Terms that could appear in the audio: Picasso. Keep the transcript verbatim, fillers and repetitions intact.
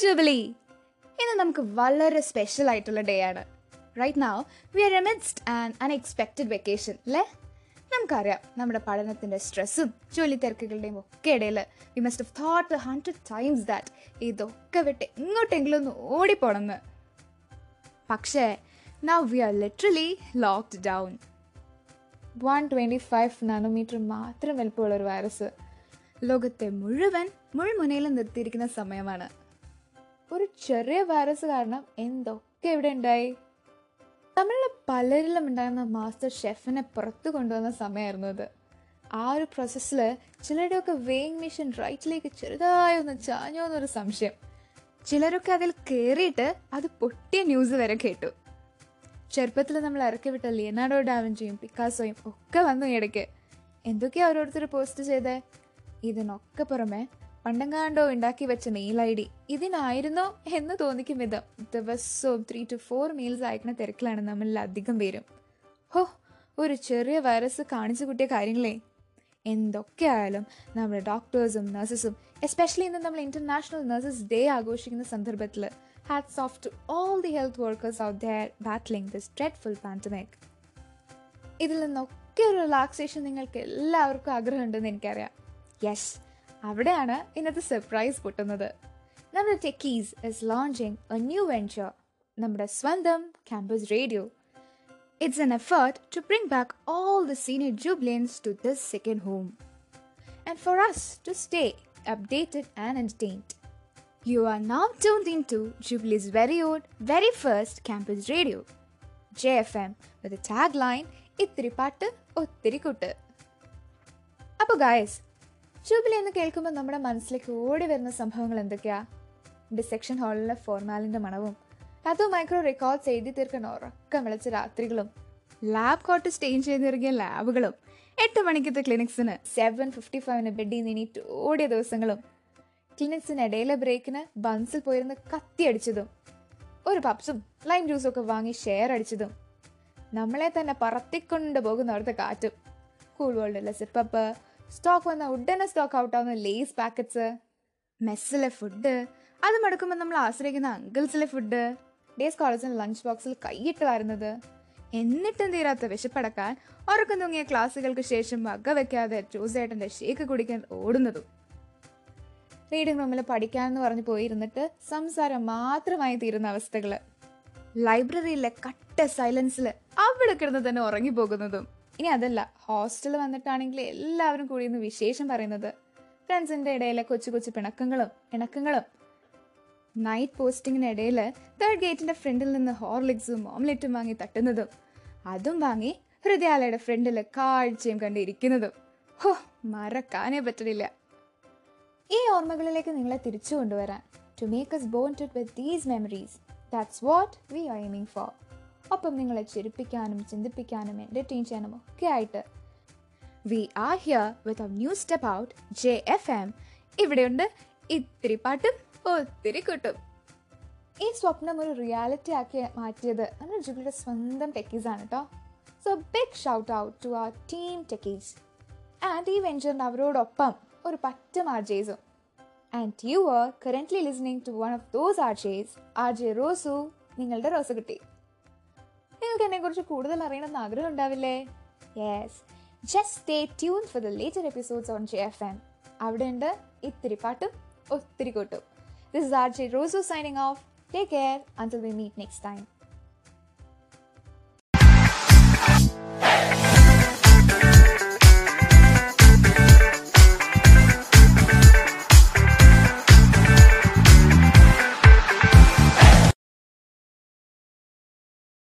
Jubilee! ഇന്ന് നമുക്ക് വളരെ സ്പെഷ്യൽ ആയിട്ടുള്ള ഡേ ആണ്. Right now we are amidst and unexpected vacation അല്ലേ? നമുക്കറിയാം നമ്മുടെ പഠനത്തിൻ്റെ സ്ട്രെസ്സും ജോലി തിരക്കുകളുടെയും ഒക്കെ ഇടയിൽ we must have thought hundred times that ഇതൊക്കെ വിട്ട് എങ്ങോട്ടെങ്കിലും ഒന്ന് ഓടിപ്പോണമെന്ന്. പക്ഷേ now we are literally locked down. One twenty five nanometer മാത്രം വലിപ്പമുള്ളൊരു വൈറസ് ലോകത്തെ മുഴുവൻ മുൾമുനയിൽ നിർത്തിയിരിക്കുന്ന സമയമാണ്. ഒരു ചെറിയ വൈറസ് കാരണം എന്തൊക്കെ ഇവിടെ ഉണ്ടായി? നമ്മളിൽ പലരിലും ഉണ്ടായിരുന്ന മാസ്റ്റർ ഷെഫിനെ പുറത്തു കൊണ്ടുവന്ന സമയമായിരുന്നു അത്. ആ ഒരു പ്രോസസ്സിൽ ചിലരുടെയൊക്കെ വെയിങ് മെഷീൻ റൈറ്റിലേക്ക് ചെറുതായി ഒന്ന് ചാഞ്ഞോ എന്നൊരു സംശയം. ചിലരൊക്കെ അതിൽ കയറിയിട്ട് അത് പൊട്ടിയ ന്യൂസ് വരെ കേട്ടു. ചെറുപ്പത്തിൽ നമ്മൾ ഇറക്കിവിട്ട ലിയനാർഡോ ഡാവിഞ്ചിയും പിക്കാസോയും ഒക്കെ വന്നു ഇടയ്ക്ക്. എന്തൊക്കെയാണ് ഓരോരുത്തർ പോസ്റ്റ് ചെയ്തേ? ഇതിനൊക്കെ പുറമെ പണ്ടങ്ങാണ്ടോ ഉണ്ടാക്കി വെച്ച മെയിൽ ഐ ഡി ഇതിനായിരുന്നോ എന്ന് തോന്നിക്കും വിധം ദിവസവും ത്രീ ടു ഫോർ മെയിൽസ് അയക്കുന്ന തിരക്കിലാണ് നമ്മളിൽ അധികം പേരും. ഹോ, ഒരു ചെറിയ വൈറസ് കാണിച്ചു കൂട്ടിയ കാര്യങ്ങളേ എന്തൊക്കെയായാലും നമ്മുടെ ഡോക്ടേഴ്സും നഴ്സസും, എസ്പെഷ്യലി ഇന്ന് നമ്മൾ ഇന്റർനാഷണൽ നഴ്സസ് ഡേ ആഘോഷിക്കുന്ന സന്ദർഭത്തിൽ, hats off to all the health workers out there battling this dreadful pandemic. ഇതിൽ നിന്നൊക്കെ ഒരു റിലാക്സേഷൻ നിങ്ങൾക്ക് എല്ലാവർക്കും ആഗ്രഹമുണ്ടെന്ന് എനിക്കറിയാം. യെസ്, അവിടെയാണ് ഇന്നത്തെ സർപ്രൈസ് പൊട്ടുന്നത്. നമ്മുടെ techies is launching a new venture, നമ്മുടെ സ്വന്തം campus radio. It's an effort to bring back all the senior Jubileans to this second home and for us to stay updated and entertained. You are now tuned in to Jubilee's very old very first campus radio, J F M, with tag line ഇത്തിരി പാട്ട് ഒത്തിരി കൂട്ട്. അപ്പോൾ guys, jubilee എന്ന് കേൾക്കുമ്പോൾ നമ്മുടെ മനസ്സിലേക്ക് ഓടി വരുന്ന സംഭവങ്ങൾ എന്തൊക്കെയാണ്? ഡിസെക്ഷൻ ഹാളിലെ ഫോർമാലിൻ്റെ മണവും അതോ മൈക്രോ റെക്കോർഡ്സ് എഴുതി തീർക്കുന്ന ഉറക്കം വിളിച്ച രാത്രികളും, ലാബ് കോട്ട് സ്റ്റേഞ്ച് ചെയ്തിറങ്ങിയ ലാബുകളും, എട്ട് മണിക്കത്തെ ക്ലിനിക്സിന് സെവൻ ഫിഫ്റ്റി ഫൈവിന് ബെഡിൽ നിന്നീറ്റ് ഓടിയ ദിവസങ്ങളും, ക്ലിനിക്സിനിടയിലെ ബ്രേക്കിന് ബൺസിൽ പോയിരുന്ന് കത്തിയടിച്ചതും, ഒരു പപ്സും ലൈം ജ്യൂസും ഒക്കെ വാങ്ങി ഷെയർ അടിച്ചതും, നമ്മളെ തന്നെ പറത്തിക്കൊണ്ട് പോകുന്നവരുടെ കാറ്റും, കൂൾ വേൾഡിലെ സിപ്പപ്പ്, സ്റ്റോക്ക് വന്ന ഉടനെ സ്റ്റോക്ക് ഔട്ടാവുന്ന ലേസ് പാക്കറ്റ്സ്, മെസ്സിലെ ഫുഡ്, അത് മടുക്കുമ്പോൾ നമ്മൾ ആശ്രയിക്കുന്ന അങ്കിൾസിലെ ഫുഡ്, ഡേ സ്കോളേഴ്സിന് ലഞ്ച് ബോക്സിൽ കൈയിട്ട് വരുന്നത്, എന്നിട്ടും തീരാത്ത വിശപ്പടക്കാൻ ഉറക്കം തൂങ്ങിയ ക്ലാസ്സുകൾക്ക് ശേഷം വക വയ്ക്കാതെ ജോസേട്ടൻ്റെ ഷേക്ക് കുടിക്കാൻ ഓടുന്നതും, റീഡിംഗ് റൂമിൽ പഠിക്കാമെന്ന് പറഞ്ഞ് പോയിരുന്നിട്ട് സംസാരം മാത്രമായി തീരുന്ന അവസ്ഥകൾ, ലൈബ്രറിയിലെ കട്ട സൈലൻസിൽ അവിടെ കിടന്ന് തന്നെ ഉറങ്ങിപ്പോകുന്നതും. ഇനി അതല്ല, ഹോസ്റ്റലിൽ വന്നിട്ടാണെങ്കിൽ എല്ലാവരും കൂടി ഇന്ന് വിശേഷം പറയുന്നത്, ഫ്രണ്ട്സിൻ്റെ ഇടയിലെ കൊച്ചു കൊച്ചു പിണക്കങ്ങളും ഇണക്കങ്ങളും, നൈറ്റ് പോസ്റ്റിങ്ങിനിടയിൽ തേർഡ് ഗേറ്റിൻ്റെ ഫ്രണ്ടിൽ നിന്ന് ഹോർലിക്സും ഓംലെറ്റും വാങ്ങി തട്ടുന്നതും, അതും വാങ്ങി ഹൃദയാലയുടെ ഫ്രണ്ടിൽ കാഴ്ചയും കണ്ടിരിക്കുന്നതും. ഹോ, മറക്കാനേ പറ്റണില്ല. ഈ ഓർമ്മകളിലേക്ക് നിങ്ങളെ തിരിച്ചു കൊണ്ടുവരാൻ, to make us bonded with these memories, that's what we are aiming for. ഒപ്പം നിങ്ങളെ ചിരിപ്പിക്കാനും ചിന്തിപ്പിക്കാനും എൻ്റർടൈൻ ചെയ്യാനും ഒക്കെ ആയിട്ട് we are here with our new step out J F M. ഇവിടെയുണ്ട് ഇത്തിരി പാട്ടും ഒത്തിരി കിട്ടും. ഈ സ്വപ്നം ഒരു റിയാലിറ്റി ആക്കി മാറ്റിയത് നമ്മുടെ ജൂബിലിയുടെ സ്വന്തം ടെക്കീസ് ആണ് കേട്ടോ. So big shout out to our team techies and ഈ വെഞ്ചറിൻ്റെ അവരോടൊപ്പം ഒരു പറ്റം ആർജേസും. And you are currently listening to one of those RJs, R J Rosu, നിങ്ങളുടെ റോസ് കുട്ടി. നിങ്ങൾക്ക് എന്നെക്കുറിച്ച് കൂടുതൽ അറിയണമെന്ന് ആഗ്രഹം ഉണ്ടാവില്ലേ? Yes, just stay tune for the later episodes on J F M. അവിടെയുണ്ട് ഇത്തിരി പാട്ടും ഒത്തിരി കൂട്ടും. This is R J Rosu signing off. Take care until we meet next time.